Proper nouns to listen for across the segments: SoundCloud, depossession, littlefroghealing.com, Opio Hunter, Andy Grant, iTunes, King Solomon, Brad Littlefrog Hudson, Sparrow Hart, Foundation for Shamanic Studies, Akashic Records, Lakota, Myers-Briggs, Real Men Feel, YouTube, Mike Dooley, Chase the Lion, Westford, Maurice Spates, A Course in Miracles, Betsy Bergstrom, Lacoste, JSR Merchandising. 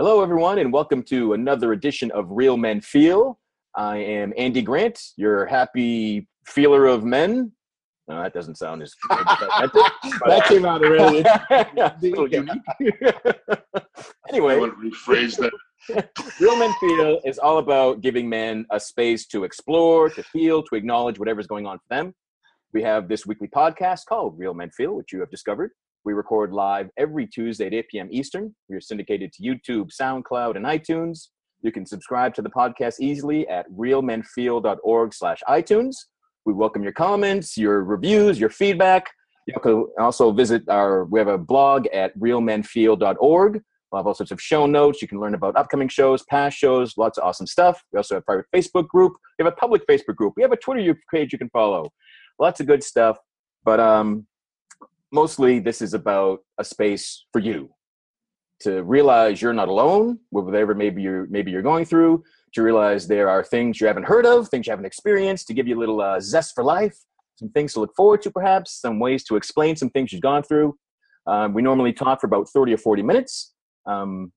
Hello, everyone, and welcome to another edition of Real Men Feel. I am Andy Grant, your happy feeler of men. No, that doesn't sound as good. That came out really Anyway. I want to rephrase that. Real Men Feel is all about giving men a space to explore, to feel, to acknowledge whatever's going on for them. We have this weekly podcast called Real Men Feel, which you have discovered. We record live every Tuesday at 8 p.m. Eastern. We are syndicated to YouTube, SoundCloud, and iTunes. You can subscribe to the podcast easily at realmenfeel.org/iTunes. We welcome your comments, your reviews, your feedback. You can also visit we have a blog at realmenfeel.org. We'll have all sorts of show notes. You can learn about upcoming shows, past shows, lots of awesome stuff. We also have a private Facebook group. We have a public Facebook group. We have a Twitter page you can follow. Lots of good stuff. But, mostly, this is about a space for you to realize you're not alone, whatever maybe you're going through, to realize there are things you haven't heard of, things you haven't experienced, to give you a little zest for life, some things to look forward to perhaps, some ways to explain some things you've gone through. We normally talk for about 30 or 40 minutes. And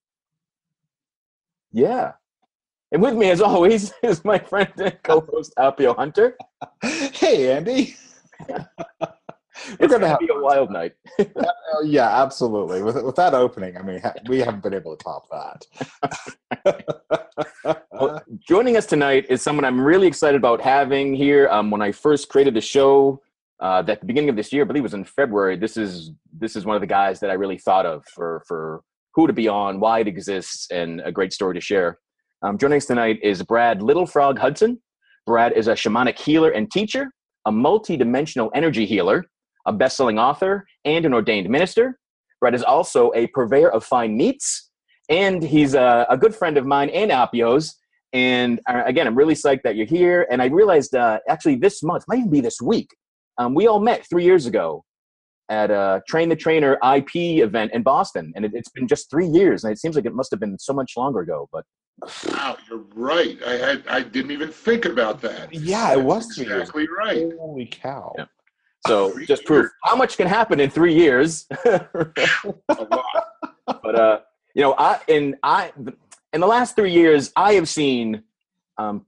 with me, as always, is my friend and co-host, Opio Hunter. Hey, Andy. We're going to be a wild night. Yeah, absolutely. With that opening, I mean, we haven't been able to top that. Well, joining us tonight is someone I'm really excited about having here. When I first created the show at the beginning of this year, I believe it was in February, this is one of the guys that I really thought of for who to be on, why it exists, and a great story to share. Joining us tonight is Brad Littlefrog Hudson. Brad is a shamanic healer and teacher, a multi-dimensional energy healer, a best-selling author, and an ordained minister. Brad is also a purveyor of fine meats, and he's a good friend of mine and Opio's. And again, I'm really psyched that you're here. And I realized actually this month, might even be this week, we all met 3 years ago at a Train the Trainer IP event in Boston. And it's been just 3 years, and it seems like it must have been so much longer ago. But wow, you're right. I didn't even think about that. Yeah, it was exactly right. Holy cow. Yeah. So just proof how much can happen in 3 years. But, you know, in the last 3 years, I have seen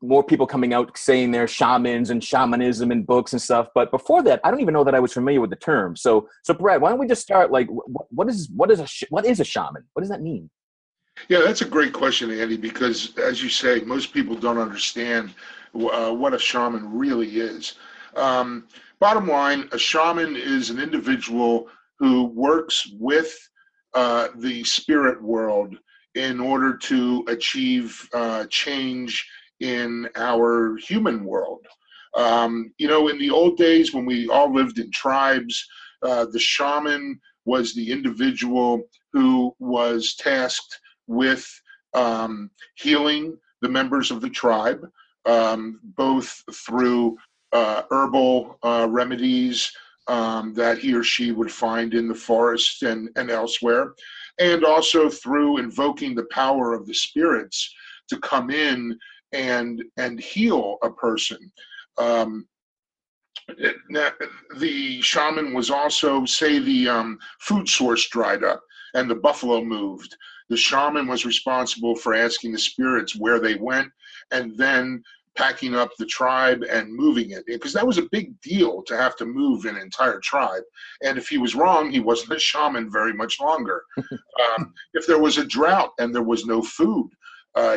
more people coming out saying they're shamans and shamanism and books and stuff. But before that, I don't even know that I was familiar with the term. So Brad, why don't we just start, like, what is a shaman? What does that mean? Yeah, that's a great question, Andy, because as you say, most people don't understand what a shaman really is. Bottom line, a shaman is an individual who works with the spirit world in order to achieve change in our human world. You know, in the old days when we all lived in tribes, the shaman was the individual who was tasked with healing the members of the tribe, both through herbal remedies that he or she would find in the forest and elsewhere, and also through invoking the power of the spirits to come in and heal a person. The shaman was also, say the food source dried up and the buffalo moved. The shaman was responsible for asking the spirits where they went and then packing up the tribe and moving it, because that was a big deal to have to move an entire tribe. And if he was wrong, he wasn't a shaman very much longer. If there was a drought and there was no food,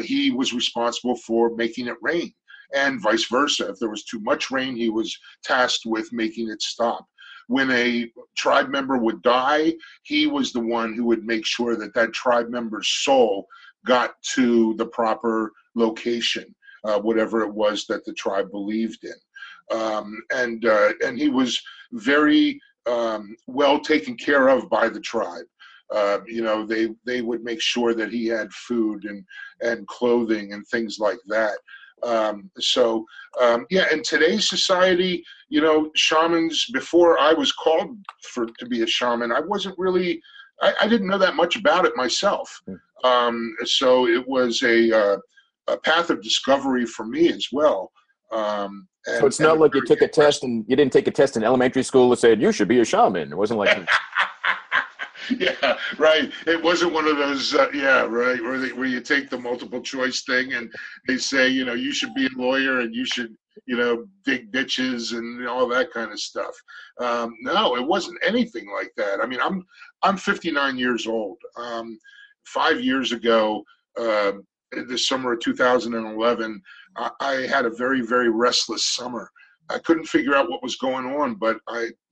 he was responsible for making it rain, and vice versa. If there was too much rain, he was tasked with making it stop. When a tribe member would die, he was the one who would make sure that tribe member's soul got to the proper location. Whatever it was that the tribe believed in, and he was very well taken care of by the tribe. You know, they would make sure that he had food and clothing and things like that. In today's society, you know, shamans. Before I was called to be a shaman, I wasn't really. I didn't know that much about it myself. So it was a path of discovery for me as well. So it's not like you took a test and you didn't take a test in elementary school that said you should be a shaman. It wasn't like Yeah, right. It wasn't one of those, yeah, right, where you take the multiple choice thing and they say, you know, you should be a lawyer and you should, you know, dig ditches and all that kind of stuff. No, it wasn't anything like that. I mean, I'm 59 years old. 5 years ago, the summer of 2011, I had a very, very restless summer. I couldn't figure out what was going on, but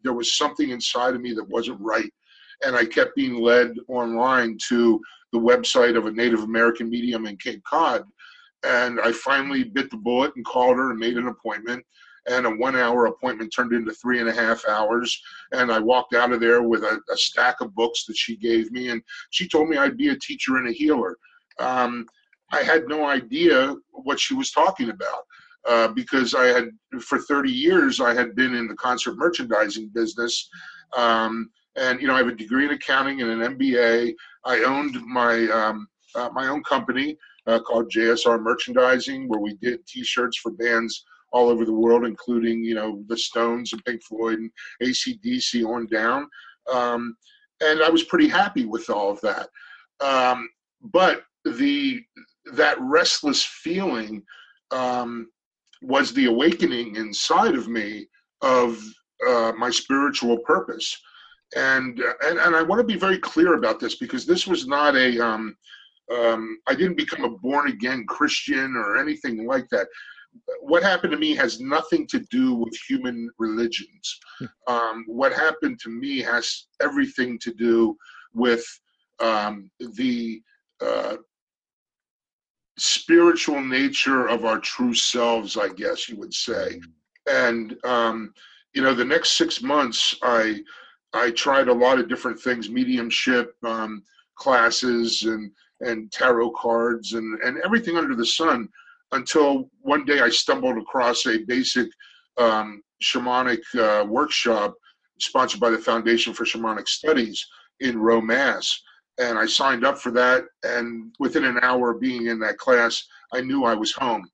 there was something inside of me that wasn't right. And I kept being led online to the website of a Native American medium in Cape Cod. And I finally bit the bullet and called her and made an appointment. And a 1 hour appointment turned into 3.5 hours. And I walked out of there with a stack of books that she gave me. And she told me I'd be a teacher and a healer. I had no idea what she was talking about. Because I had, for 30 years, I had been in the concert merchandising business. And, you know, I have a degree in accounting and an MBA. I owned my own company called JSR Merchandising, where we did T-shirts for bands all over the world, including, you know, the Stones and Pink Floyd and AC/DC on down. And I was pretty happy with all of that. But that restless feeling was the awakening inside of me of my spiritual purpose. And I want to be very clear about this, because this was not a, I didn't become a born again Christian or anything like that. What happened to me has nothing to do with human religions. What happened to me has everything to do with the spiritual nature of our true selves, I guess you would say. And, you know, the next 6 months, I tried a lot of different things, mediumship, classes and tarot cards and everything under the sun, until one day I stumbled across a basic shamanic workshop sponsored by the Foundation for Shamanic Studies in Roe, Mass. And I signed up for that, and within an hour of being in that class, I knew I was home.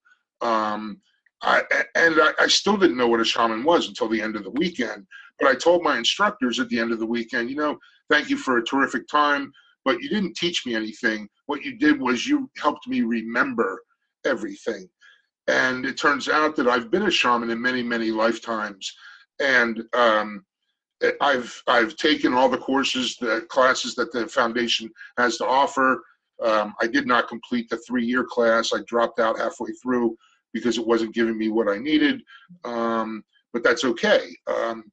I still didn't know what a shaman was until the end of the weekend, but I told my instructors at the end of the weekend, you know, thank you for a terrific time, but you didn't teach me anything. What you did was you helped me remember everything. And it turns out that I've been a shaman in many, many lifetimes. And, I've taken all the courses, the classes that the foundation has to offer. I did not complete the 3-year class. I dropped out halfway through because it wasn't giving me what I needed. But that's okay,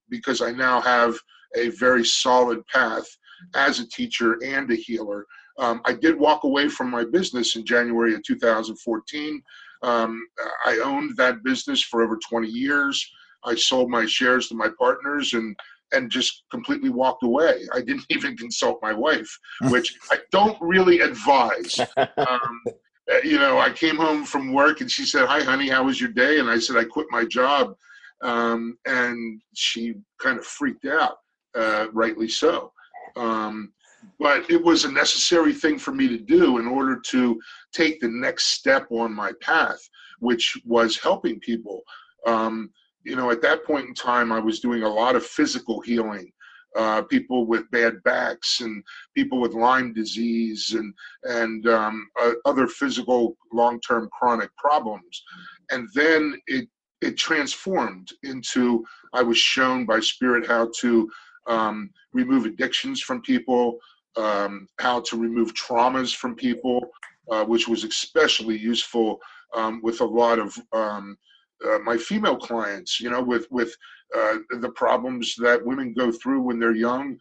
because I now have a very solid path as a teacher and a healer. I did walk away from my business in January of 2014. I owned that business for over 20 years. I sold my shares to my partners and just completely walked away. I didn't even consult my wife, which I don't really advise. You know, I came home from work and she said, "Hi, honey, how was your day?" And I said, "I quit my job." And she kind of freaked out, rightly so. But it was a necessary thing for me to do in order to take the next step on my path, which was helping people. You know, at that point in time, I was doing a lot of physical healing, people with bad backs and people with Lyme disease and other physical long-term chronic problems. And then it transformed into, I was shown by spirit how to remove addictions from people, how to remove traumas from people, which was especially useful with a lot of my female clients, you know, with the problems that women go through when they're young,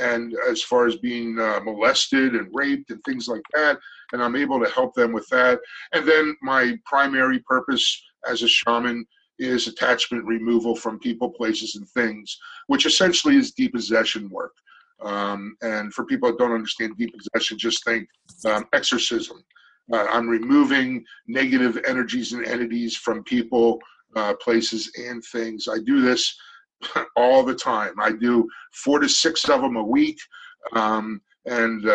and as far as being molested and raped and things like that, and I'm able to help them with that. And then my primary purpose as a shaman is attachment removal from people, places, and things, which essentially is depossession work. And for people that don't understand depossession, just think exorcism. I'm removing negative energies and entities from people, places, and things. I do this all the time. I do 4 to 6 of them a week. And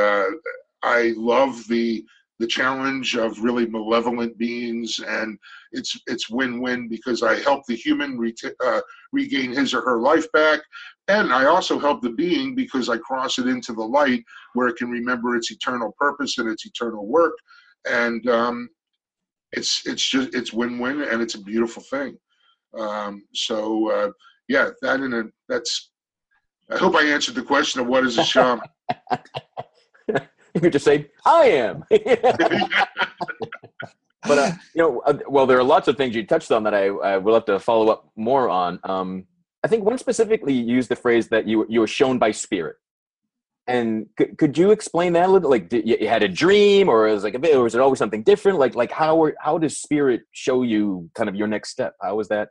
I love the the challenge of really malevolent beings, and it's win-win because I help the human regain his or her life back, and I also help the being because I cross it into the light where it can remember its eternal purpose and its eternal work, and it's win-win, and it's a beautiful thing. Yeah, that's. I hope I answered the question of what is a shaman. You could just say, I am. But, well, there are lots of things you touched on that I will have to follow up more on. I think one specifically used the phrase that you were shown by spirit. And could you explain that a little? Like, you had a dream, or it was like a bit, or was it always something different? Like how does spirit show you kind of your next step? How was that?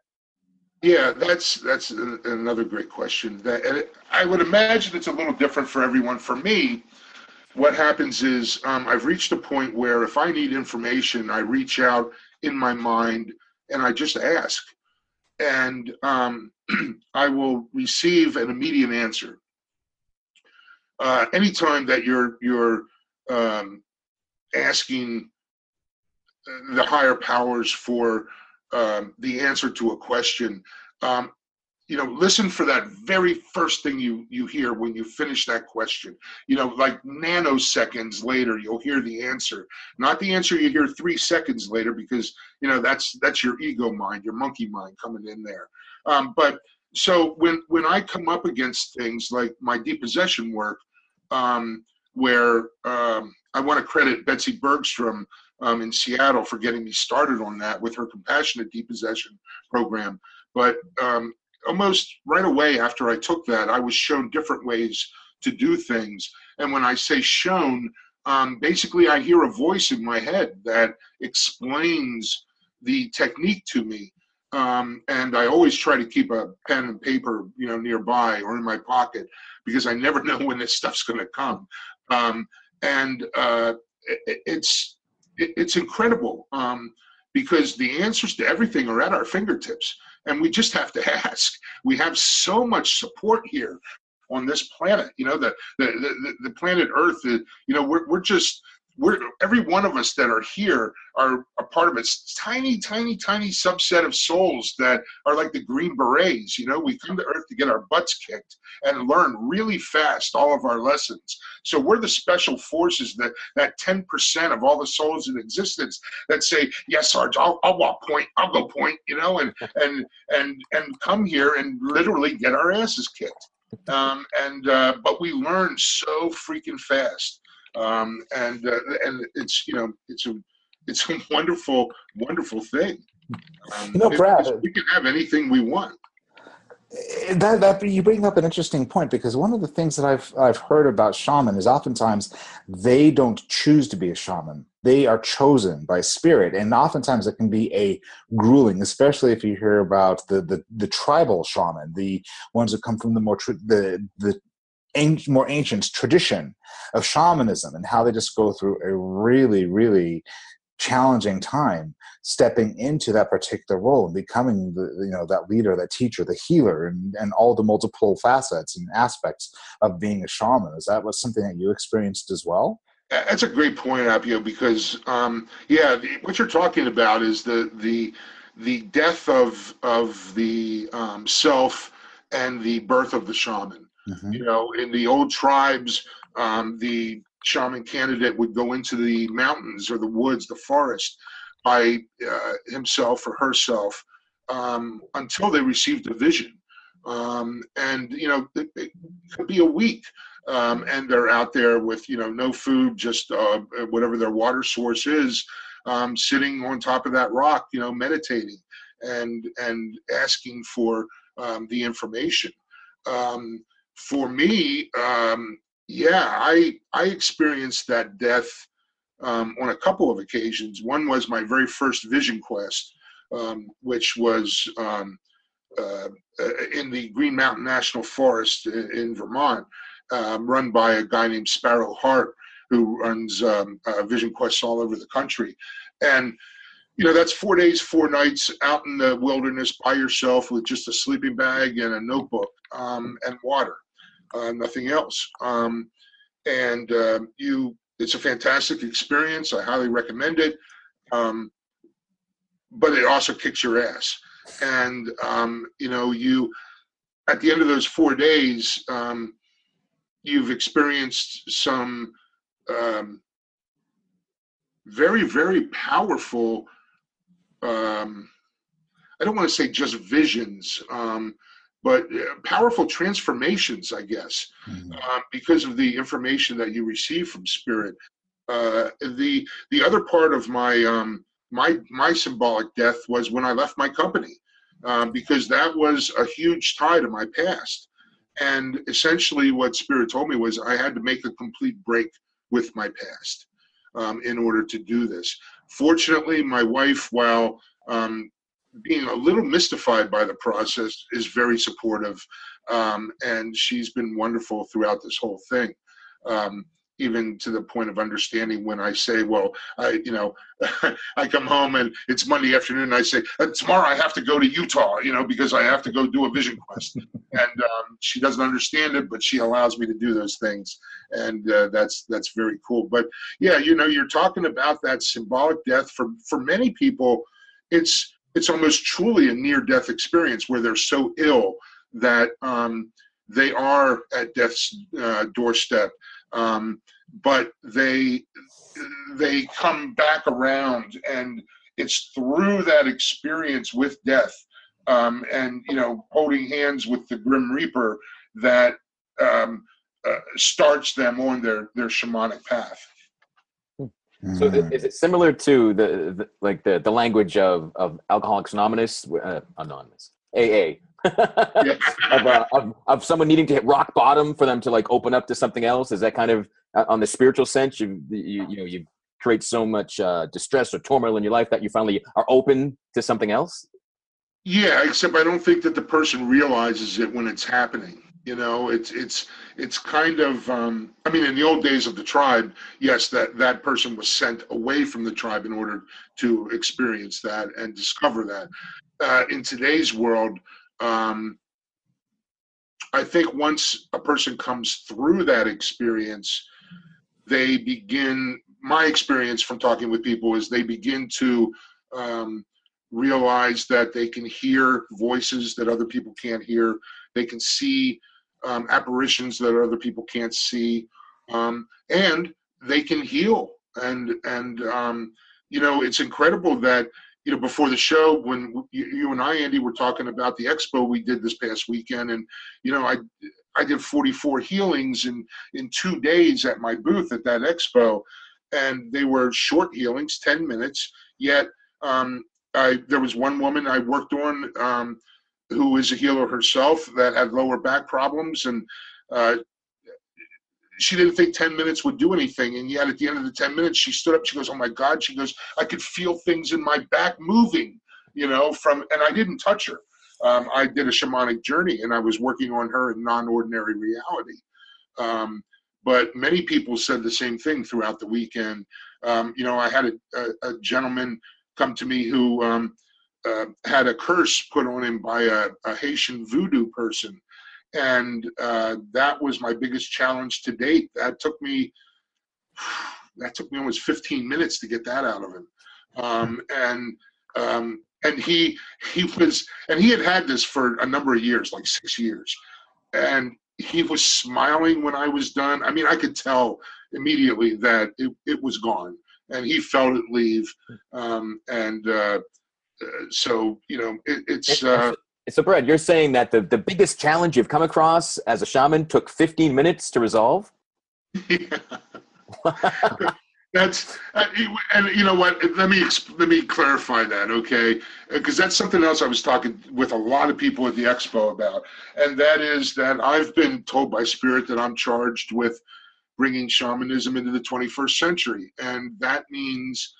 Yeah, that's another great question. I would imagine it's a little different for everyone. For me, what happens is I've reached a point where if I need information, I reach out in my mind and I just ask. And I will receive an immediate answer. Anytime that you're asking the higher powers for the answer to a question, listen for that very first thing you hear when you finish that question. Like nanoseconds later, you'll hear the answer. Not the answer you hear 3 seconds later, because that's your ego mind, your monkey mind coming in there. But so when I come up against things like my depossession work, where I want to credit Betsy Bergstrom in Seattle for getting me started on that with her compassionate depossession program. But almost right away after I took that, I was shown different ways to do things. And when I say shown, basically I hear a voice in my head that explains the technique to me. And I always try to keep a pen and paper, nearby or in my pocket, because I never know when this stuff's going to come. It's incredible because the answers to everything are at our fingertips, and we just have to ask. We have so much support here on this planet. The planet Earth. We're every one of us that are here are a part of a tiny, tiny, tiny subset of souls that are like the Green Berets. We come to Earth to get our butts kicked and learn really fast all of our lessons. So we're the special forces that 10% of all the souls in existence that say, yes, Sarge, I'll walk point, I'll go point, and come here and literally get our asses kicked. But we learn so freaking fast. And it's a wonderful, wonderful thing. Brad, we can have anything we want. That you bring up an interesting point, because one of the things that I've heard about shaman is oftentimes they don't choose to be a shaman. They are chosen by spirit, and oftentimes it can be a grueling, especially if you hear about the tribal shaman, the ones that come from the more ancient tradition of shamanism, and how they just go through a really, really challenging time stepping into that particular role and becoming that leader, that teacher, the healer, and all the multiple facets and aspects of being a shaman. Is that was something that you experienced as well? That's a great point, Opio, because what you're talking about is the death of the self and the birth of the shaman. Mm-hmm. In the old tribes, the shaman candidate would go into the mountains or the woods, the forest, by himself or herself until they received a vision. It could be a week. And they're out there with, no food, just whatever their water source is, sitting on top of that rock, meditating and asking for the information. For me, I experienced that death on a couple of occasions. One was my very first vision quest, which was in the Green Mountain National Forest in Vermont, run by a guy named Sparrow Hart, who runs vision quests all over the country. And that's 4 days, 4 nights out in the wilderness by yourself with just a sleeping bag and a notebook and water. Nothing else. You It's a fantastic experience. I highly recommend it. But it also kicks your ass. And, you know, you, at the end of those 4 days, you've experienced some very, very powerful, I don't want to say just visions, but powerful transformations, I guess, because of the information that you receive from Spirit. The other part of my, my symbolic death was when I left my company, because that was a huge tie to my past. And essentially what Spirit told me was I had to make a complete break with my past in order to do this. Fortunately, my wife, while being a little mystified by the process, is very supportive, and she's been wonderful throughout this whole thing, even to the point of understanding when I say, well, you know, I come home and it's Monday afternoon and I say, tomorrow I have to go to Utah, you know, because I have to go do a vision quest. And she doesn't understand it, but she allows me to do those things. And that's very cool. But yeah, you know, you're talking about that symbolic death. For many people, it's almost truly a near-death experience where they're so ill that they are at death's doorstep, but they come back around, and it's through that experience with death and, you know, holding hands with the Grim Reaper that starts them on their shamanic path. So is it similar to the like the language of Alcoholics Anonymous, AA, of someone needing to hit rock bottom for them to like open up to something else? Is that kind of on the spiritual sense? You know, you create so much distress or turmoil in your life that you finally are open to something else. Yeah, except I don't think that the person realizes it when it's happening. You know, it's kind of, I mean, in the old days of the tribe, yes, that person was sent away from the tribe in order to experience that and discover that. In today's world, I think once a person comes through that experience, they begin, my experience from talking with people is they begin to realize that they can hear voices that other people can't hear. They can see apparitions that other people can't see, and they can heal. And you know, it's incredible that, you know, before the show, when you and I, Andy, were talking about the expo we did this past weekend, and, you know, I did 44 healings in 2 days at my booth at that expo, and they were short healings, 10 minutes, yet there was one woman I worked on who is a healer herself that had lower back problems, and she didn't think 10 minutes would do anything, and yet at the end of the 10 minutes she stood up, she goes, oh my God, she goes, I could feel things in my back moving, you know, from, and I didn't touch her. I did a shamanic journey and I was working on her in non-ordinary reality. But many people said the same thing throughout the weekend. You know, I had a gentleman come to me who had a curse put on him by a Haitian voodoo person. And that was my biggest challenge to date. That took me almost 15 minutes to get that out of him. And he had had this for a number of years, like 6 years. And he was smiling when I was done. I mean, I could tell immediately that it was gone, and he felt it leave. So, you know, So Brad, you're saying that the biggest challenge you've come across as a shaman took 15 minutes to resolve? Yeah. And you know what, let me clarify that, okay? Because that's something else I was talking with a lot of people at the expo about, and that is that I've been told by Spirit that I'm charged with bringing shamanism into the 21st century, and that means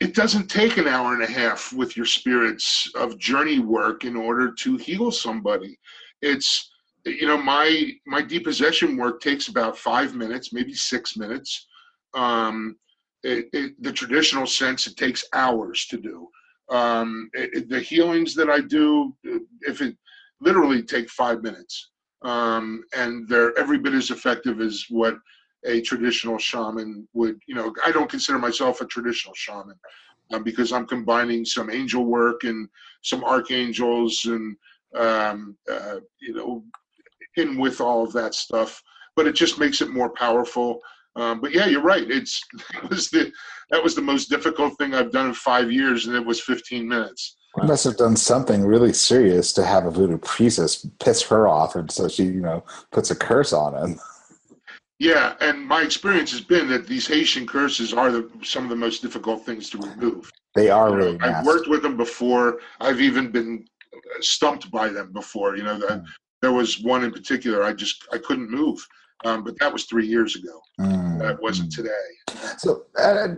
it doesn't take an hour and a half with your spirits of journey work in order to heal somebody. It's, you know, my depossession work takes about 5 minutes, maybe 6 minutes. The traditional sense, it takes hours to do. The healings that I do, if it literally take 5 minutes, and they're every bit as effective as what a traditional shaman would, you know, I don't consider myself a traditional shaman because I'm combining some angel work and some archangels and, you know, in with all of that stuff, but it just makes it more powerful. But yeah, you're right. That was the most difficult thing I've done in 5 years, and it was 15 minutes. You must have done something really serious to have a voodoo priestess piss her off, and so she, you know, puts a curse on him. Yeah, and my experience has been that these Haitian curses are some of the most difficult things to remove. They are, you know, really nasty. I've worked with them before. I've even been stumped by them before. You know, there was one in particular. I couldn't move. But that was 3 years ago. That wasn't today. So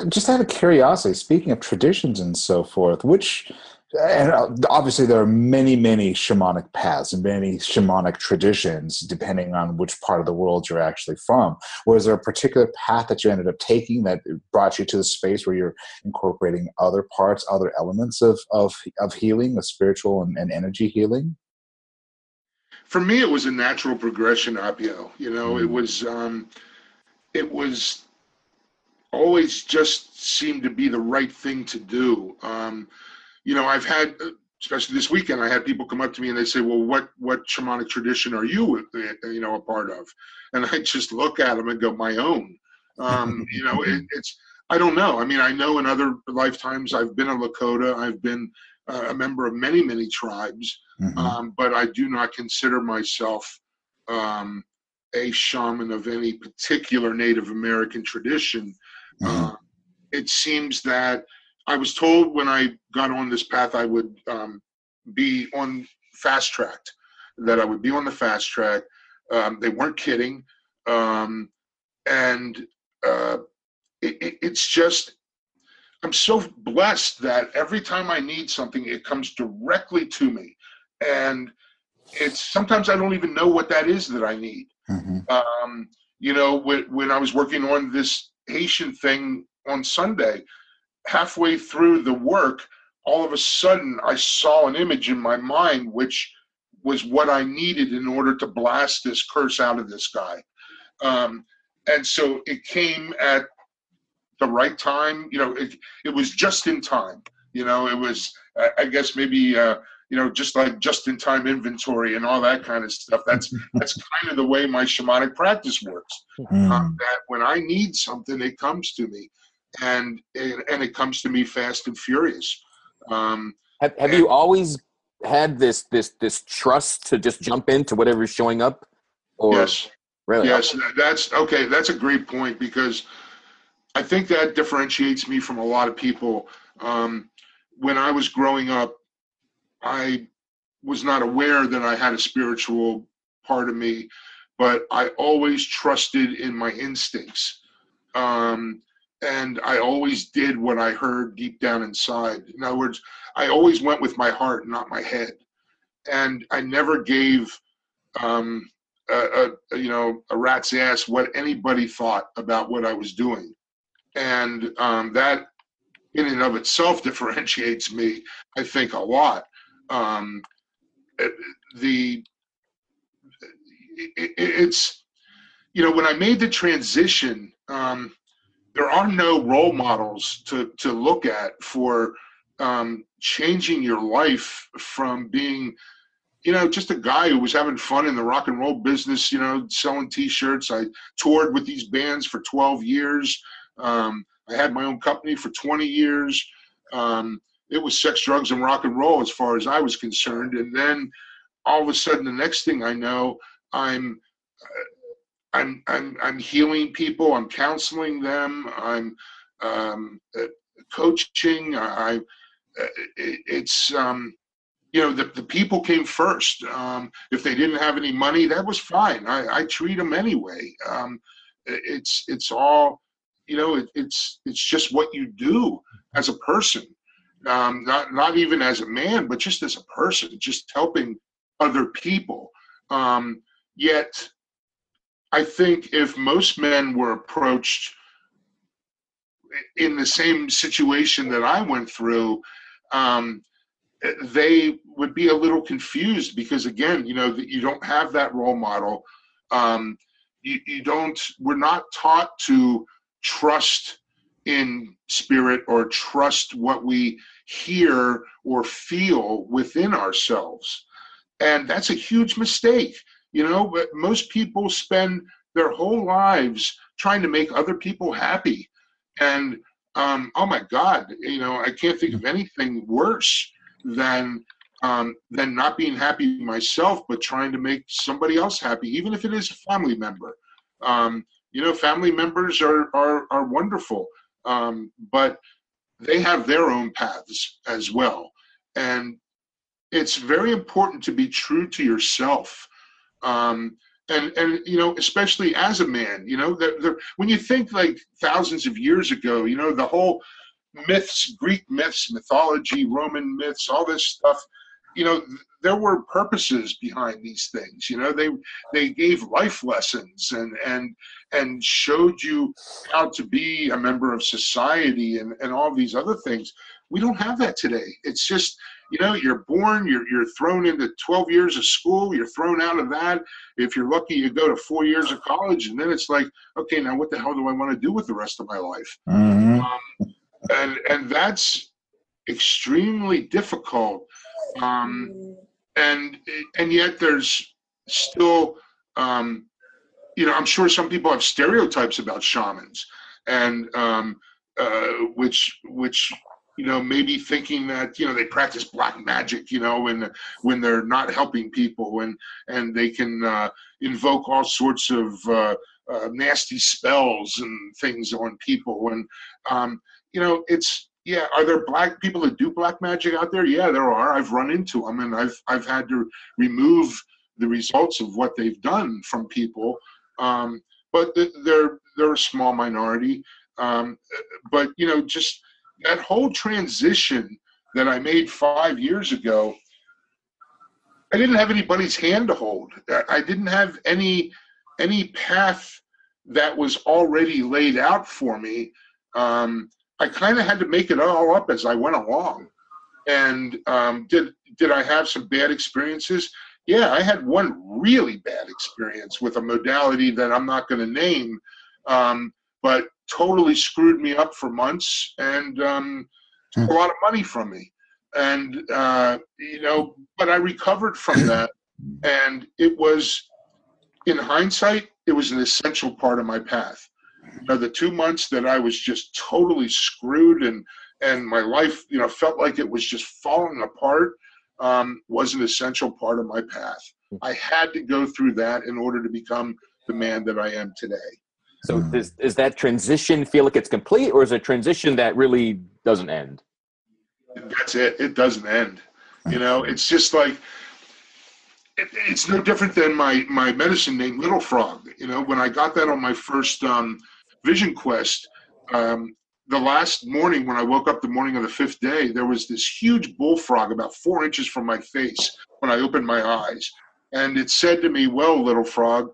just out of curiosity, speaking of traditions and so forth, and obviously there are many, many shamanic paths and many shamanic traditions, depending on which part of the world you're actually from. Was there a particular path that you ended up taking that brought you to the space where you're incorporating other parts, other elements of healing, of spiritual and energy healing? For me, it was a natural progression, Opio. You know, it was always just seemed to be the right thing to do. You know, I've had, especially this weekend, I had people come up to me and they say, "Well, what shamanic tradition are you, you know, a part of?" And I just look at them and go, "My own." You know, it's I don't know. I mean, I know in other lifetimes I've been a Lakota. I've been a member of many, many tribes, but I do not consider myself a shaman of any particular Native American tradition. It seems that I was told when I got on this path I would be on fast-tracked, that I would be on the fast track. They weren't kidding. It's just, I'm so blessed that every time I need something, it comes directly to me. And it's sometimes I don't even know what that is that I need. You know, when I was working on this Haitian thing on Sunday, halfway through the work, all of a sudden I saw an image in my mind, which was what I needed in order to blast this curse out of this guy. And so it came at the right time, you know, it was just in time, you know, it was, I guess maybe, you know, just like just in time inventory and all that kind of stuff. That's kind of the way my shamanic practice works. That when I need something, it comes to me, and it comes to me fast and furious. Have you always had this trust to just jump into whatever's showing up? Or, yes. Really? Yes. That's okay. That's a great point, because I think that differentiates me from a lot of people. When I was growing up, I was not aware that I had a spiritual part of me, but I always trusted in my instincts. And I always did what I heard deep down inside. In other words, I always went with my heart, not my head. And I never gave you know, a rat's ass what anybody thought about what I was doing. And that in and of itself differentiates me, I think, a lot. It's, you know, when I made the transition, there are no role models to look at for changing your life from being, you know, just a guy who was having fun in the rock and roll business, you know, selling T-shirts. I toured with these bands for 12 years. I had my own company for 20 years. It was sex, drugs, and rock and roll as far as I was concerned. And then all of a sudden, the next thing I know, I'm healing people. I'm counseling them. I'm coaching. You know, the people came first. If they didn't have any money, that was fine. I treat them anyway. It's all. You know, it's just what you do as a person, not even as a man, but just as a person, just helping other people. Yet, I think if most men were approached in the same situation that I went through, they would be a little confused because, again, you know, you don't have that role model. we're not taught to trust in spirit or trust what we hear or feel within ourselves. And that's a huge mistake, you know, but most people spend their whole lives trying to make other people happy. And, oh my God, you know, I can't think of anything worse than not being happy myself, but trying to make somebody else happy, even if it is a family member. You know, family members are wonderful, but they have their own paths as well. And it's very important to be true to yourself. And you know, especially as a man, you know, when you think like thousands of years ago, you know, the whole myths, Greek myths, mythology, Roman myths, all this stuff, you know, there were purposes behind these things. You know, they gave life lessons and showed you how to be a member of society and all these other things. We don't have that today. It's just, you know, you're born, you're thrown into 12 years of school, you're thrown out of that. If you're lucky, you go to 4 years of college, and then it's like, okay, now what the hell do I want to do with the rest of my life? Mm-hmm. And that's extremely difficult. And yet there's still, you know, I'm sure some people have stereotypes about shamans, and which you know, maybe thinking that, you know, they practice black magic, you know, when they're not helping people, and they can invoke all sorts of nasty spells and things on people, and you know, it's. Yeah, are there black people that do black magic out there? Yeah, there are. I've run into them, and I've had to remove the results of what they've done from people. But they're a small minority. But you know, just that whole transition that I made 5 years ago, I didn't have anybody's hand to hold. I didn't have any path that was already laid out for me. I kind of had to make it all up as I went along. And did I have some bad experiences? Yeah, I had one really bad experience with a modality that I'm not going to name, but totally screwed me up for months and took a lot of money from me. And, you know, but I recovered from that. And it was, in hindsight, it was an essential part of my path. You know, the 2 months that I was just totally screwed and my life, you know, felt like it was just falling apart, was an essential part of my path. I had to go through that in order to become the man that I am today. So does that transition feel like it's complete, or is it a transition that really doesn't end? That's it. It doesn't end. You know, it's just like, it's no different than my medicine name, Little Frog. You know, when I got that on my first vision quest, the last morning when I woke up, the morning of the fifth day, there was this huge bullfrog about 4 inches from my face when I opened my eyes. And it said to me, well, Little Frog,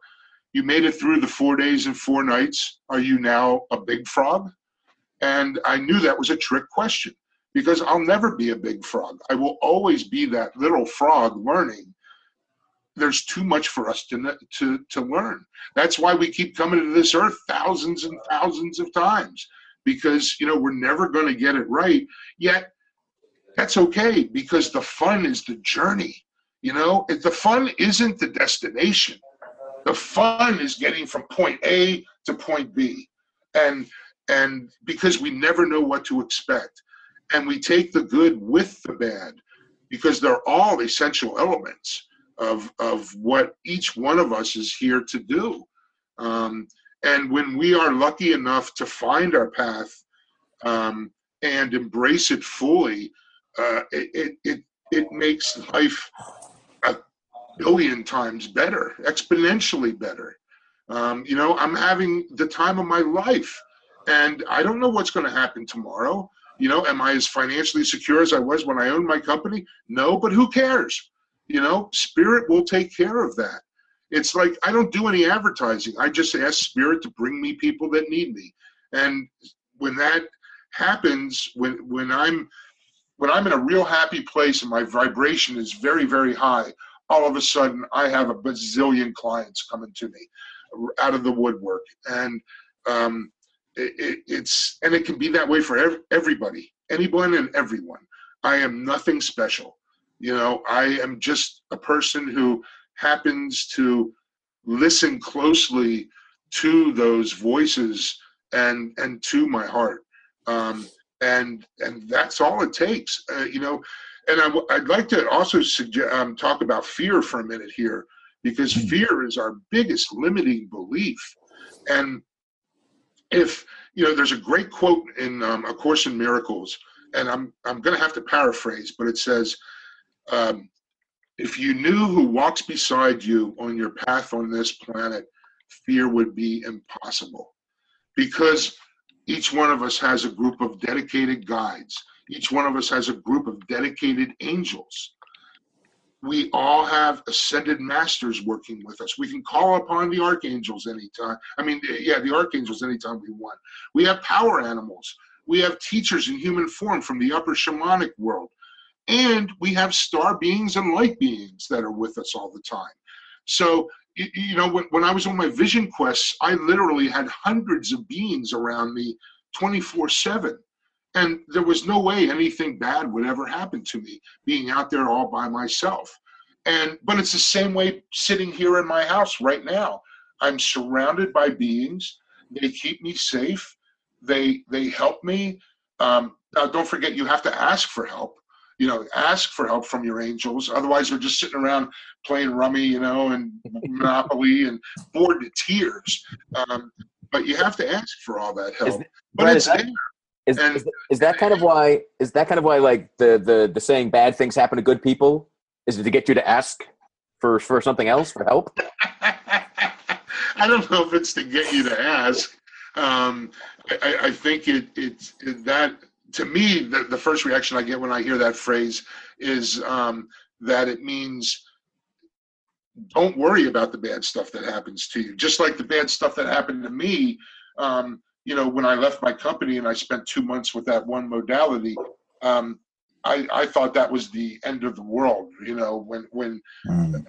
you made it through the 4 days and 4 nights. Are you now a big frog? And I knew that was a trick question, because I'll never be a big frog. I will always be that little frog learning. There's too much for us to learn. That's why we keep coming to this earth thousands and thousands of times, because, you know, we're never going to get it right. Yet that's okay, because the fun is the journey. You know, the fun isn't the destination. The fun is getting from point A to point B, and because we never know what to expect, and we take the good with the bad, because they're all essential elements of what each one of us is here to do. And when we are lucky enough to find our path and embrace it fully, it makes life a billion times better, exponentially better. You know, I'm having the time of my life, and I don't know what's going to happen tomorrow. You know, am I as financially secure as I was when I owned my company? No, but who cares? You know, spirit will take care of that. It's like, I don't do any advertising. I just ask spirit to bring me people that need me. And when that happens, when I'm in a real happy place and my vibration is very, very high, all of a sudden I have a bazillion clients coming to me. out of the woodwork. And it can be that way for everybody, anyone and everyone. I am nothing special. You know, I am just a person who happens to listen closely to those voices and to my heart. And that's all it takes, you know. And I'd like to also suggest, talk about fear for a minute here, because fear is our biggest limiting belief. And if, you know, there's a great quote in A Course in Miracles, and I'm going to have to paraphrase, but it says, if you knew who walks beside you on your path on this planet, fear would be impossible. Because each one of us has a group of dedicated guides. Each one of us has a group of dedicated angels. We all have ascended masters working with us. We can call upon the archangels anytime. I mean, yeah, the archangels anytime we want. We have power animals. We have teachers in human form from the upper shamanic world. And we have star beings and light beings that are with us all the time. So, you know, when I was on my vision quests, I literally had hundreds of beings around me 24/7. And there was no way anything bad would ever happen to me being out there all by myself. But it's the same way sitting here in my house right now. I'm surrounded by beings. They keep me safe. They help me. Now, don't forget, you have to ask for help. You know, ask for help from your angels. Otherwise, they're just sitting around playing rummy, you know, and Monopoly and bored to tears. But you have to ask for all that help. But it's there. Is that kind of why like the saying bad things happen to good people? Is it to get you to ask for something else, for help? I don't know if it's to get you to ask. I think it's that, to me, the first reaction I get when I hear that phrase is that it means don't worry about the bad stuff that happens to you. Just like the bad stuff that happened to me, you know, when I left my company and I spent 2 months with that one modality, I thought that was the end of the world, you know, when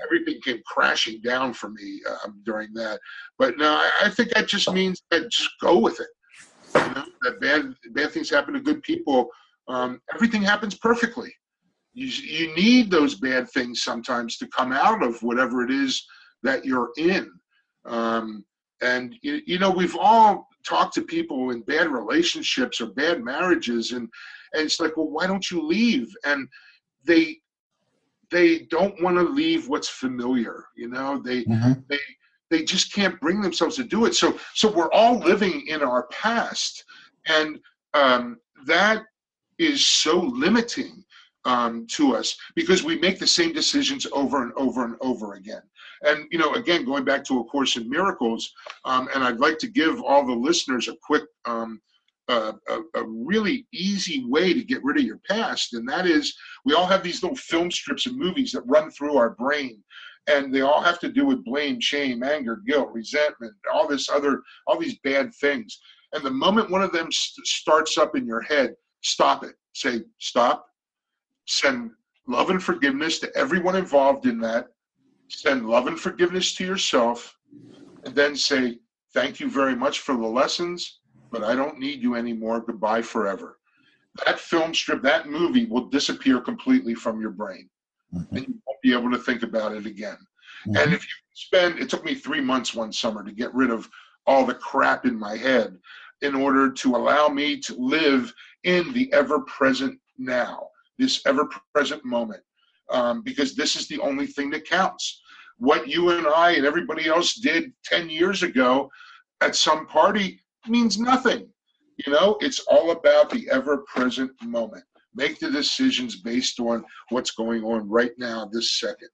everything came crashing down for me during that. But no, I think that just means that just go with it. You know, that bad things happen to good people. Everything happens perfectly. You need those bad things sometimes to come out of whatever it is that you're in. And, you know, we've all talked to people in bad relationships or bad marriages, and it's like, well, why don't you leave? And they don't want to leave what's familiar, you know. They just can't bring themselves to do it. So we're all living in our past, and that is so limiting to us, because we make the same decisions over and over and over again. And, you know, again, going back to A Course in Miracles, and I'd like to give all the listeners a quick, a really easy way to get rid of your past. And that is, we all have these little film strips and movies that run through our brain, and they all have to do with blame, shame, anger, guilt, resentment, all these bad things. And the moment one of them starts up in your head, stop it. Say, stop. Send love and forgiveness to everyone involved in that. Send love and forgiveness to yourself, and then say, thank you very much for the lessons, but I don't need you anymore. Goodbye forever. That film strip, that movie will disappear completely from your brain, and you won't be able to think about it again. And if you spend, it took me 3 months one summer to get rid of all the crap in my head in order to allow me to live in the ever-present now, this ever-present moment. Because this is the only thing that counts. What you and I and everybody else did 10 years ago at some party means nothing. You know, it's all about the ever-present moment. Make the decisions based on what's going on right now, this second.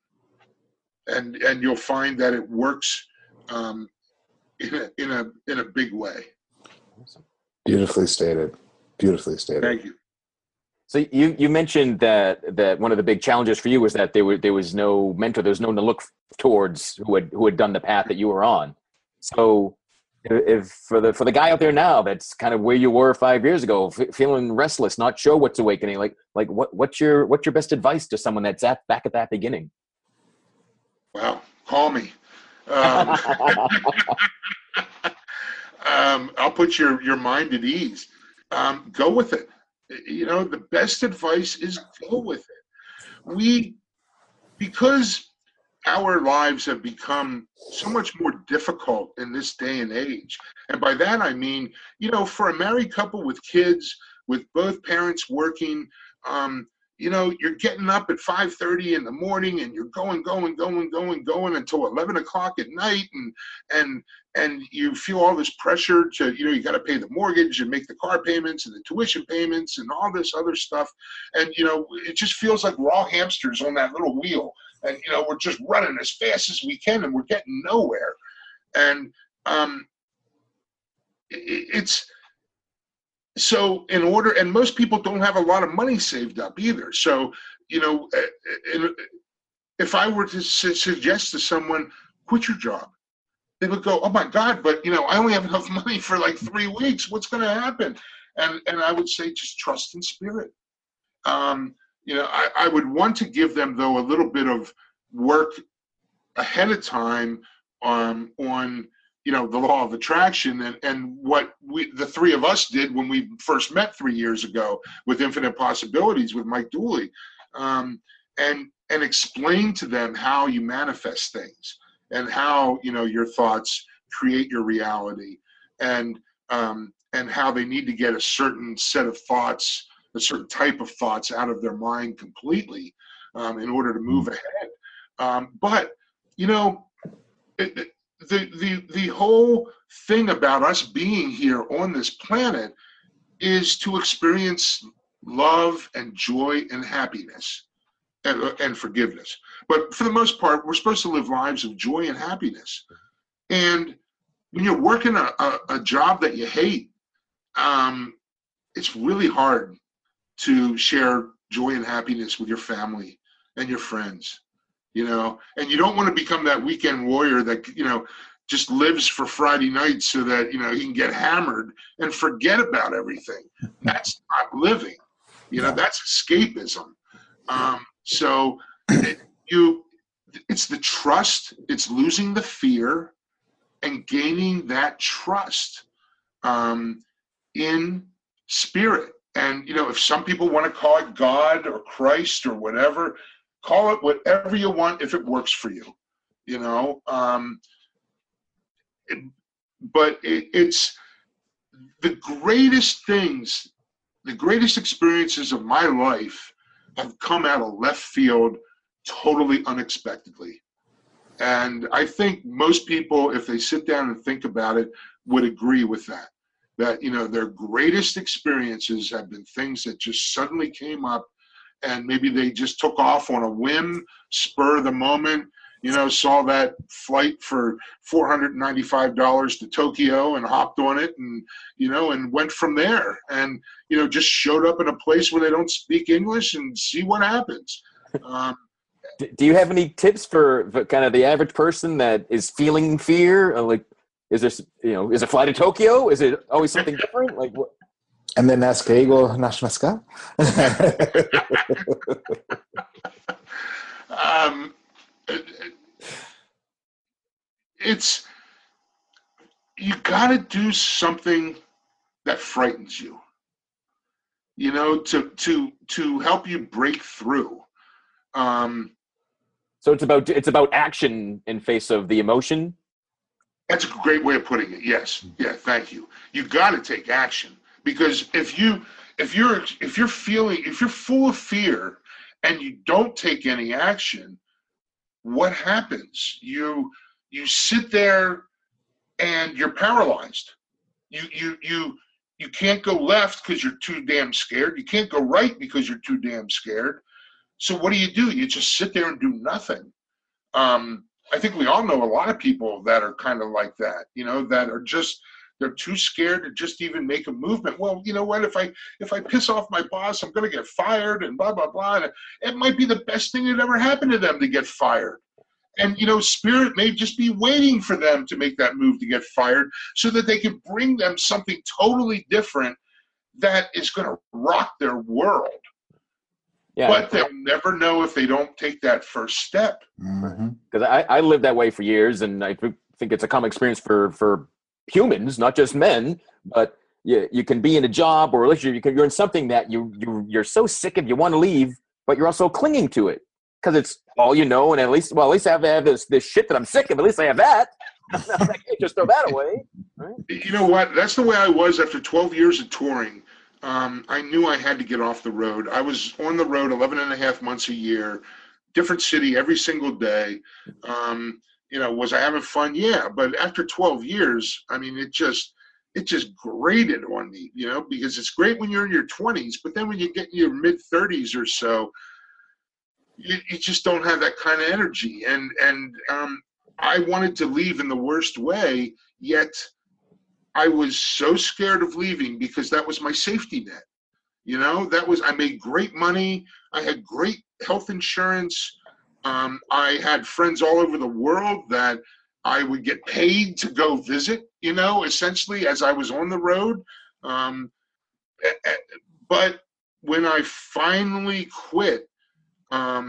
And you'll find that it works in a big way. Beautifully stated. Beautifully stated. Thank you. So you mentioned that one of the big challenges for you was that there was no mentor, there was no one to look towards who had done the path that you were on. So if for the guy out there now that's kind of where you were 5 years ago, feeling restless, not sure what's awakening, like what's your best advice to someone that's back at that beginning? Wow, call me. I'll put your mind at ease. Go with it. You know, the best advice is go with it. Because our lives have become so much more difficult in this day and age. And by that, I mean, you know, for a married couple with kids, with both parents working, you know, you're getting up at 5:30 in the morning and you're going until 11 o'clock at night. And you feel all this pressure to, you know, you got to pay the mortgage and make the car payments and the tuition payments and all this other stuff. And, you know, it just feels like we're all hamsters on that little wheel. And, you know, we're just running as fast as we can and we're getting nowhere. And so in order, and most people don't have a lot of money saved up either. So, you know, if I were to suggest to someone, quit your job, they would go, oh my God, but you know, I only have enough money for like 3 weeks. What's going to happen? And I would say, just trust in spirit. You know, I would want to give them though a little bit of work ahead of time on you know, the law of attraction and what the three of us did when we first met 3 years ago with Infinite Possibilities with Mike Dooley, and explain to them how you manifest things and how, you know, your thoughts create your reality, and how they need to get a certain set of thoughts, a certain type of thoughts out of their mind completely in order to move ahead. But, you know, the whole thing about us being here on this planet is to experience love and joy and happiness and forgiveness. But for the most part, we're supposed to live lives of joy and happiness. And when you're working a job that you hate, it's really hard to share joy and happiness with your family and your friends. You know, and you don't want to become that weekend warrior that, you know, just lives for Friday night so that, you know, he can get hammered and forget about everything. That's not living, you know, that's escapism. So it's the trust, it's losing the fear and gaining that trust in spirit. And, you know, if some people want to call it God or Christ or whatever, call it whatever you want if it works for you, you know. But it's the greatest things, the greatest experiences of my life have come out of left field totally unexpectedly. And I think most people, if they sit down and think about it, would agree with that. That, you know, their greatest experiences have been things that just suddenly came up. And maybe they just took off on a whim, spur of the moment, you know, saw that flight for $495 to Tokyo and hopped on it and, you know, and went from there and, you know, just showed up in a place where they don't speak English and see what happens. Do you have any tips for kind of the average person that is feeling fear? Like, is this, you know, is it fly to Tokyo? Is it always something different? Like what? And then ask Ego Nashmaska. It's, you got to do something that frightens you, you know, to help you break through. So it's about action in face of the emotion. That's a great way of putting it. Yes. Yeah. Thank you. You got to take action. Because if you're full of fear and you don't take any action, what happens? You sit there and you're paralyzed. You can't go left because you're too damn scared. You can't go right because you're too damn scared. So what do? You just sit there and do nothing. I think we all know a lot of people that are kind of like that, you know, that are just, they're too scared to just even make a movement. Well, you know what? If I piss off my boss, I'm going to get fired and blah, blah, blah. And it might be the best thing that ever happened to them to get fired. And, you know, spirit may just be waiting for them to make that move to get fired so that they can bring them something totally different that is going to rock their world. Yeah, but they'll never know if they don't take that first step. Mm-hmm. Because I lived that way for years, and I think it's a common experience for humans, not just men. But you can be in a job or a relationship. You're in something that you're so sick of, you want to leave, but you're also clinging to it because it's all you know. And at least I have this shit that I'm sick of. At least I have that. I can't just throw that away. Right? You know what? That's the way I was after 12 years of touring. I knew I had to get off the road. I was on the road 11.5 months a year, different city every single day. Was I having fun? Yeah. But after 12 years, I mean, it just grated on me, because it's great when you're in your 20s, but then when you get in your mid 30s or so, you just don't have that kind of energy. And I wanted to leave in the worst way, yet I was so scared of leaving because that was my safety net. I made great money. I had great health insurance. I had friends all over the world that I would get paid to go visit, essentially as I was on the road. But when I finally quit, I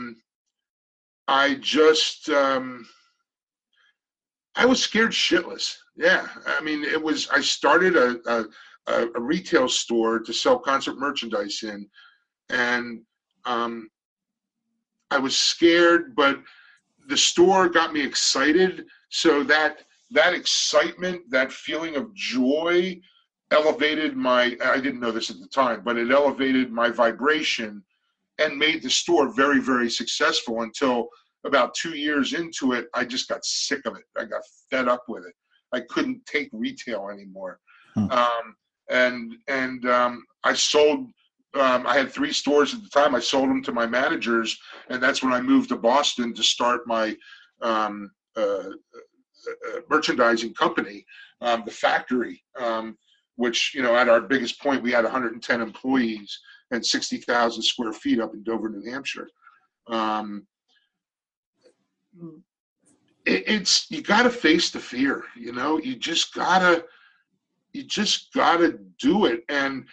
was scared shitless. Yeah, I mean, it was. I started a retail store to sell concert merchandise in, and I was scared, but the store got me excited. So that excitement, that feeling of joy, elevated my. I didn't know this at the time, but it elevated my vibration, and made the store very, very successful. Until about 2 years into it, I just got sick of it. I got fed up with it. I couldn't take retail anymore. I sold, I had 3 stores at the time. I sold them to my managers, and that's when I moved to Boston to start my merchandising company, the factory, which, at our biggest point, we had 110 employees and 60,000 square feet up in Dover, New Hampshire. It's you gotta face the fear, you just gotta do it. And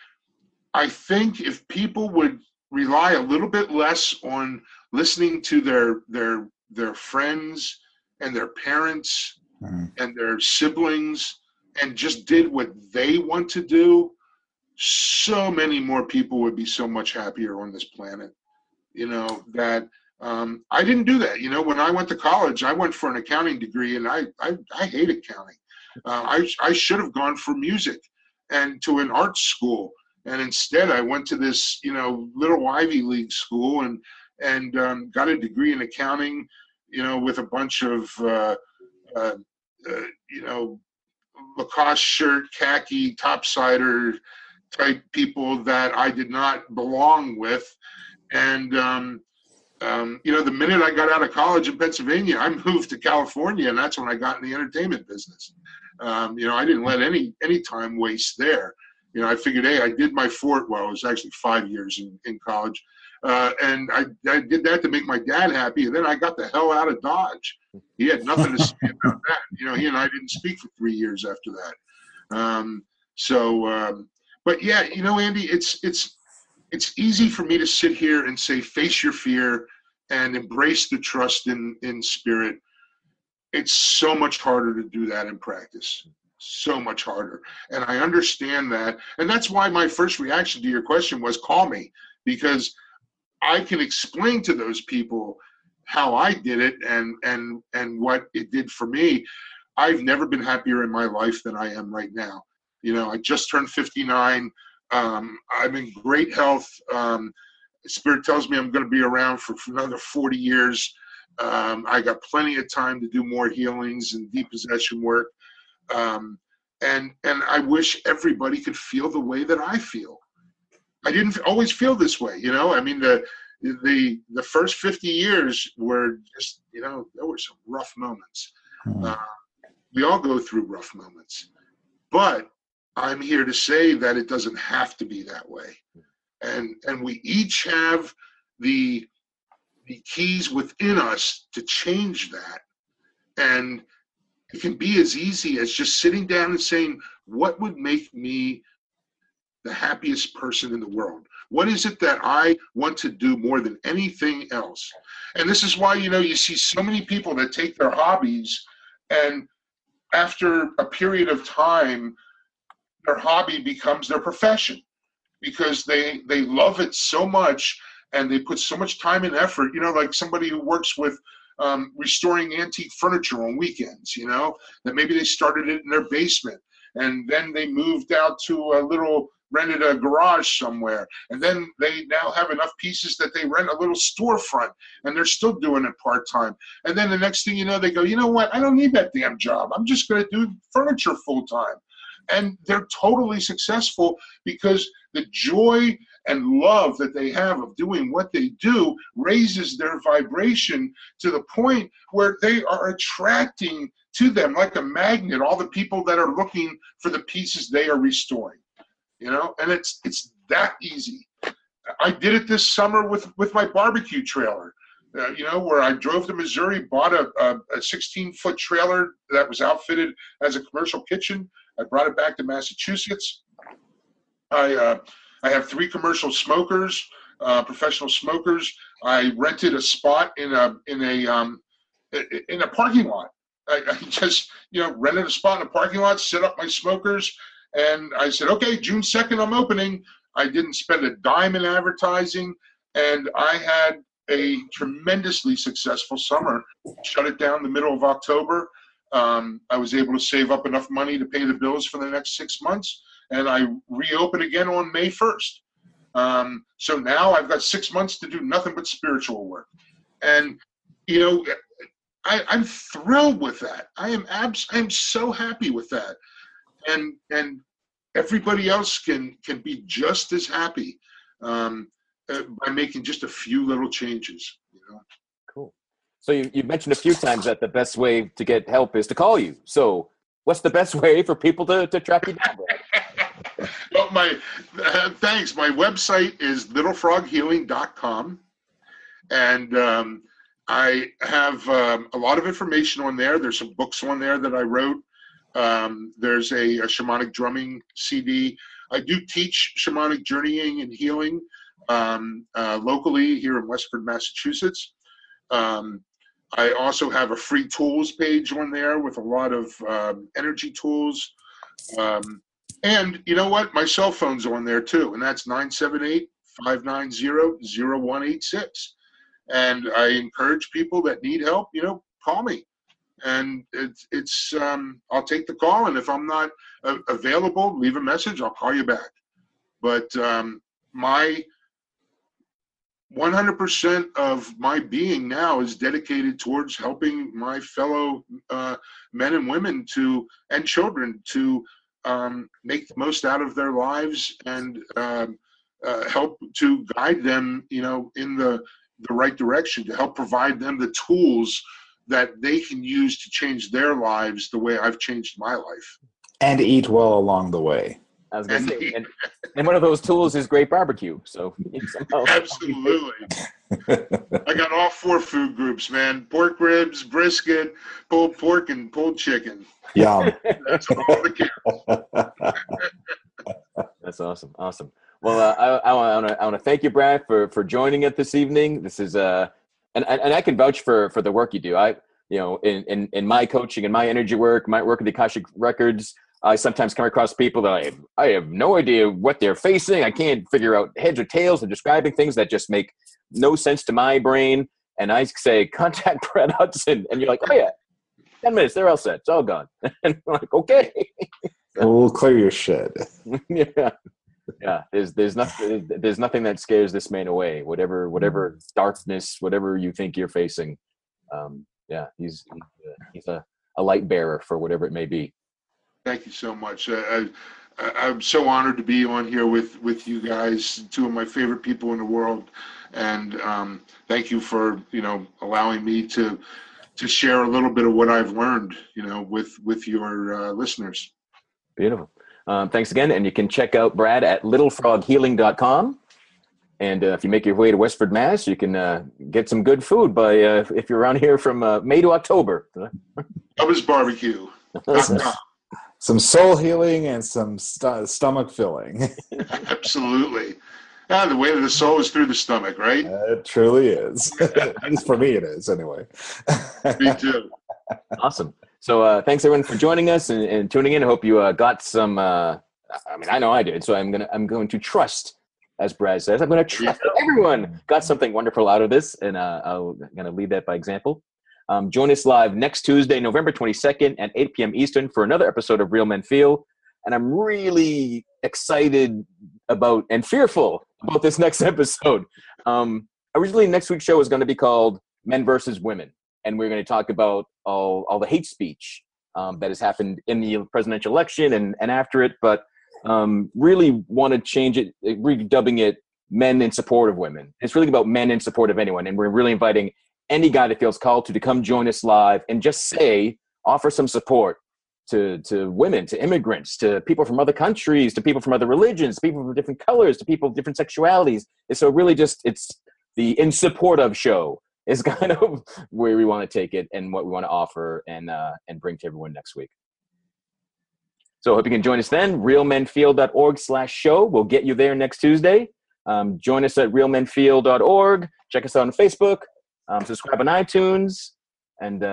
I think if people would rely a little bit less on listening to their friends and their parents and their siblings and just did what they want to do, so many more people would be so much happier on this planet. I didn't do that. When I went to college, I went for an accounting degree, and I hate accounting. I should have gone for music and to an art school. And instead I went to this, little Ivy League school and got a degree in accounting, with a bunch of, Lacoste shirt, khaki, topsider type people that I did not belong with. And, the minute I got out of college in Pennsylvania, I moved to California, and that's when I got in the entertainment business. I didn't let any time waste there. I figured, I did my it was actually 5 years in college. And I did that to make my dad happy. And then I got the hell out of Dodge. He had nothing to say about that. He and I didn't speak for 3 years after that. But yeah, Andy, it's easy for me to sit here and say, face your fear and embrace the trust in spirit. It's so much harder to do that in practice, so much harder. And I understand that. And that's why my first reaction to your question was call me, because I can explain to those people how I did it and what it did for me. I've never been happier in my life than I am right now. I just turned 59. I'm in great health. Spirit tells me I'm going to be around for another 40 years. I got plenty of time to do more healings and depossession work. And I wish everybody could feel the way that I feel. I didn't always feel this way, I mean, the first 50 years were just, there were some rough moments. We all go through rough moments, but I'm here to say that it doesn't have to be that way. And we each have the keys within us to change that. And it can be as easy as just sitting down and saying, what would make me the happiest person in the world? What is it that I want to do more than anything else? And this is why, you know, you see so many people that take their hobbies, and after a period of time, their hobby becomes their profession, because they love it so much and they put so much time and effort, you know, like somebody who works with restoring antique furniture on weekends, you know, that maybe they started it in their basement, and then they moved out to a little, rented a garage somewhere, and then they now have enough pieces that they rent a little storefront, and they're still doing it part-time. And then the next thing you know, they go, you know what, I don't need that damn job, I'm just going to do furniture full-time. And they're totally successful because the joy and love that they have of doing what they do raises their vibration to the point where they are attracting to them like a magnet all the people that are looking for the pieces they are restoring, you know. And it's that easy. I did it this summer with my barbecue trailer, you know, where I drove to Missouri, bought a 16-foot trailer that was outfitted as a commercial kitchen. I brought it back to Massachusetts. I have 3 commercial smokers, professional smokers. I rented a spot in a parking lot. I just, you know, rented a spot in a parking lot, set up my smokers, and I said, okay, June 2nd, I'm opening. I didn't spend a dime in advertising, and I had a tremendously successful summer. Shut it down the middle of October. I was able to save up enough money to pay the bills for the next 6 months, and I reopened again on May 1st. So now I've got 6 months to do nothing but spiritual work. And, you know, I'm thrilled with that. I'm so happy with that. And everybody else can be just as happy by making just a few little changes, you know? Cool. So you mentioned a few times that the best way to get help is to call you. So what's the best way for people to track you down, Brad? Well, thanks. My website is littlefroghealing.com. And I have a lot of information on there. There's some books on there that I wrote. There's a shamanic drumming CD. I do teach shamanic journeying and healing locally here in Westford, Massachusetts. I also have a free tools page on there with a lot of energy tools. And you know what? My cell phone's on there too, and that's 978-590-0186. And I encourage people that need help, you know, call me. And it's I'll take the call, and if I'm not available, leave a message, I'll call you back. But my 100% of my being now is dedicated towards helping my fellow men and women to, and children, to make the most out of their lives, and help to guide them, you know, in the right direction, to help provide them the tools that they can use to change their lives the way I've changed my life. And eat well along the way. I was going to say, and one of those tools is great barbecue. So absolutely. I got all 4 food groups, man. Pork ribs, brisket, pulled pork, and pulled chicken. Yeah. That's all the care. That's awesome. Awesome. Well, I want to thank you, Brad, for joining us this evening. This is and I can vouch for the work you do. In my coaching and my energy work, my work in the Akashic Records, I sometimes come across people that I have no idea what they're facing. I can't figure out heads or tails, and describing things that just make no sense to my brain. And I say, contact Brad Hudson. And you're like, oh yeah, 10 minutes, they're all set. It's all gone. And I'm like, okay. We'll clear your shit. Yeah. Yeah, there's nothing that scares this man away. Whatever darkness, whatever you think you're facing, yeah, he's a light bearer for whatever it may be. Thank you so much. I'm so honored to be on here with you guys, 2 of my favorite people in the world, and thank you for, you know, allowing me to share a little bit of what I've learned, you know, with your listeners. Beautiful. Thanks again, and you can check out Brad at littlefroghealing.com. And if you make your way to Westford, Mass, you can get some good food by if you're around here from May to October. That was barbecue. some soul healing and some stomach filling. Absolutely. Ah, the way of the soul is through the stomach, right? It truly is. At least for me it is, anyway. Me too. Awesome. So thanks, everyone, for joining us and tuning in. I hope you got some I mean, I know I did, so I'm going to trust, as Brad says, I'm going to trust that everyone got something wonderful out of this, and I'm going to lead that by example. Join us live next Tuesday, November 22nd at 8 p.m. Eastern for another episode of Real Men Feel. And I'm really excited about and fearful about this next episode. Originally, next week's show was going to be called Men versus Women. And we're going to talk about all the hate speech that has happened in the presidential election and after it. But really want to change it, redubbing it Men in Support of Women. It's really about men in support of anyone. And we're really inviting any guy that feels called to come join us live and just say, offer some support to women, to immigrants, to people from other countries, to people from other religions, to people from different colors, to people of different sexualities. And so really just, it's the In Support Of show is kind of where we want to take it and what we want to offer and bring to everyone next week. So I hope you can join us then. realmenfeel.org/show. We'll get you there next Tuesday. Join us at realmenfeel.org. Check us out on Facebook. Subscribe on iTunes. And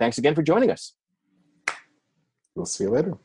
thanks again for joining us. We'll see you later.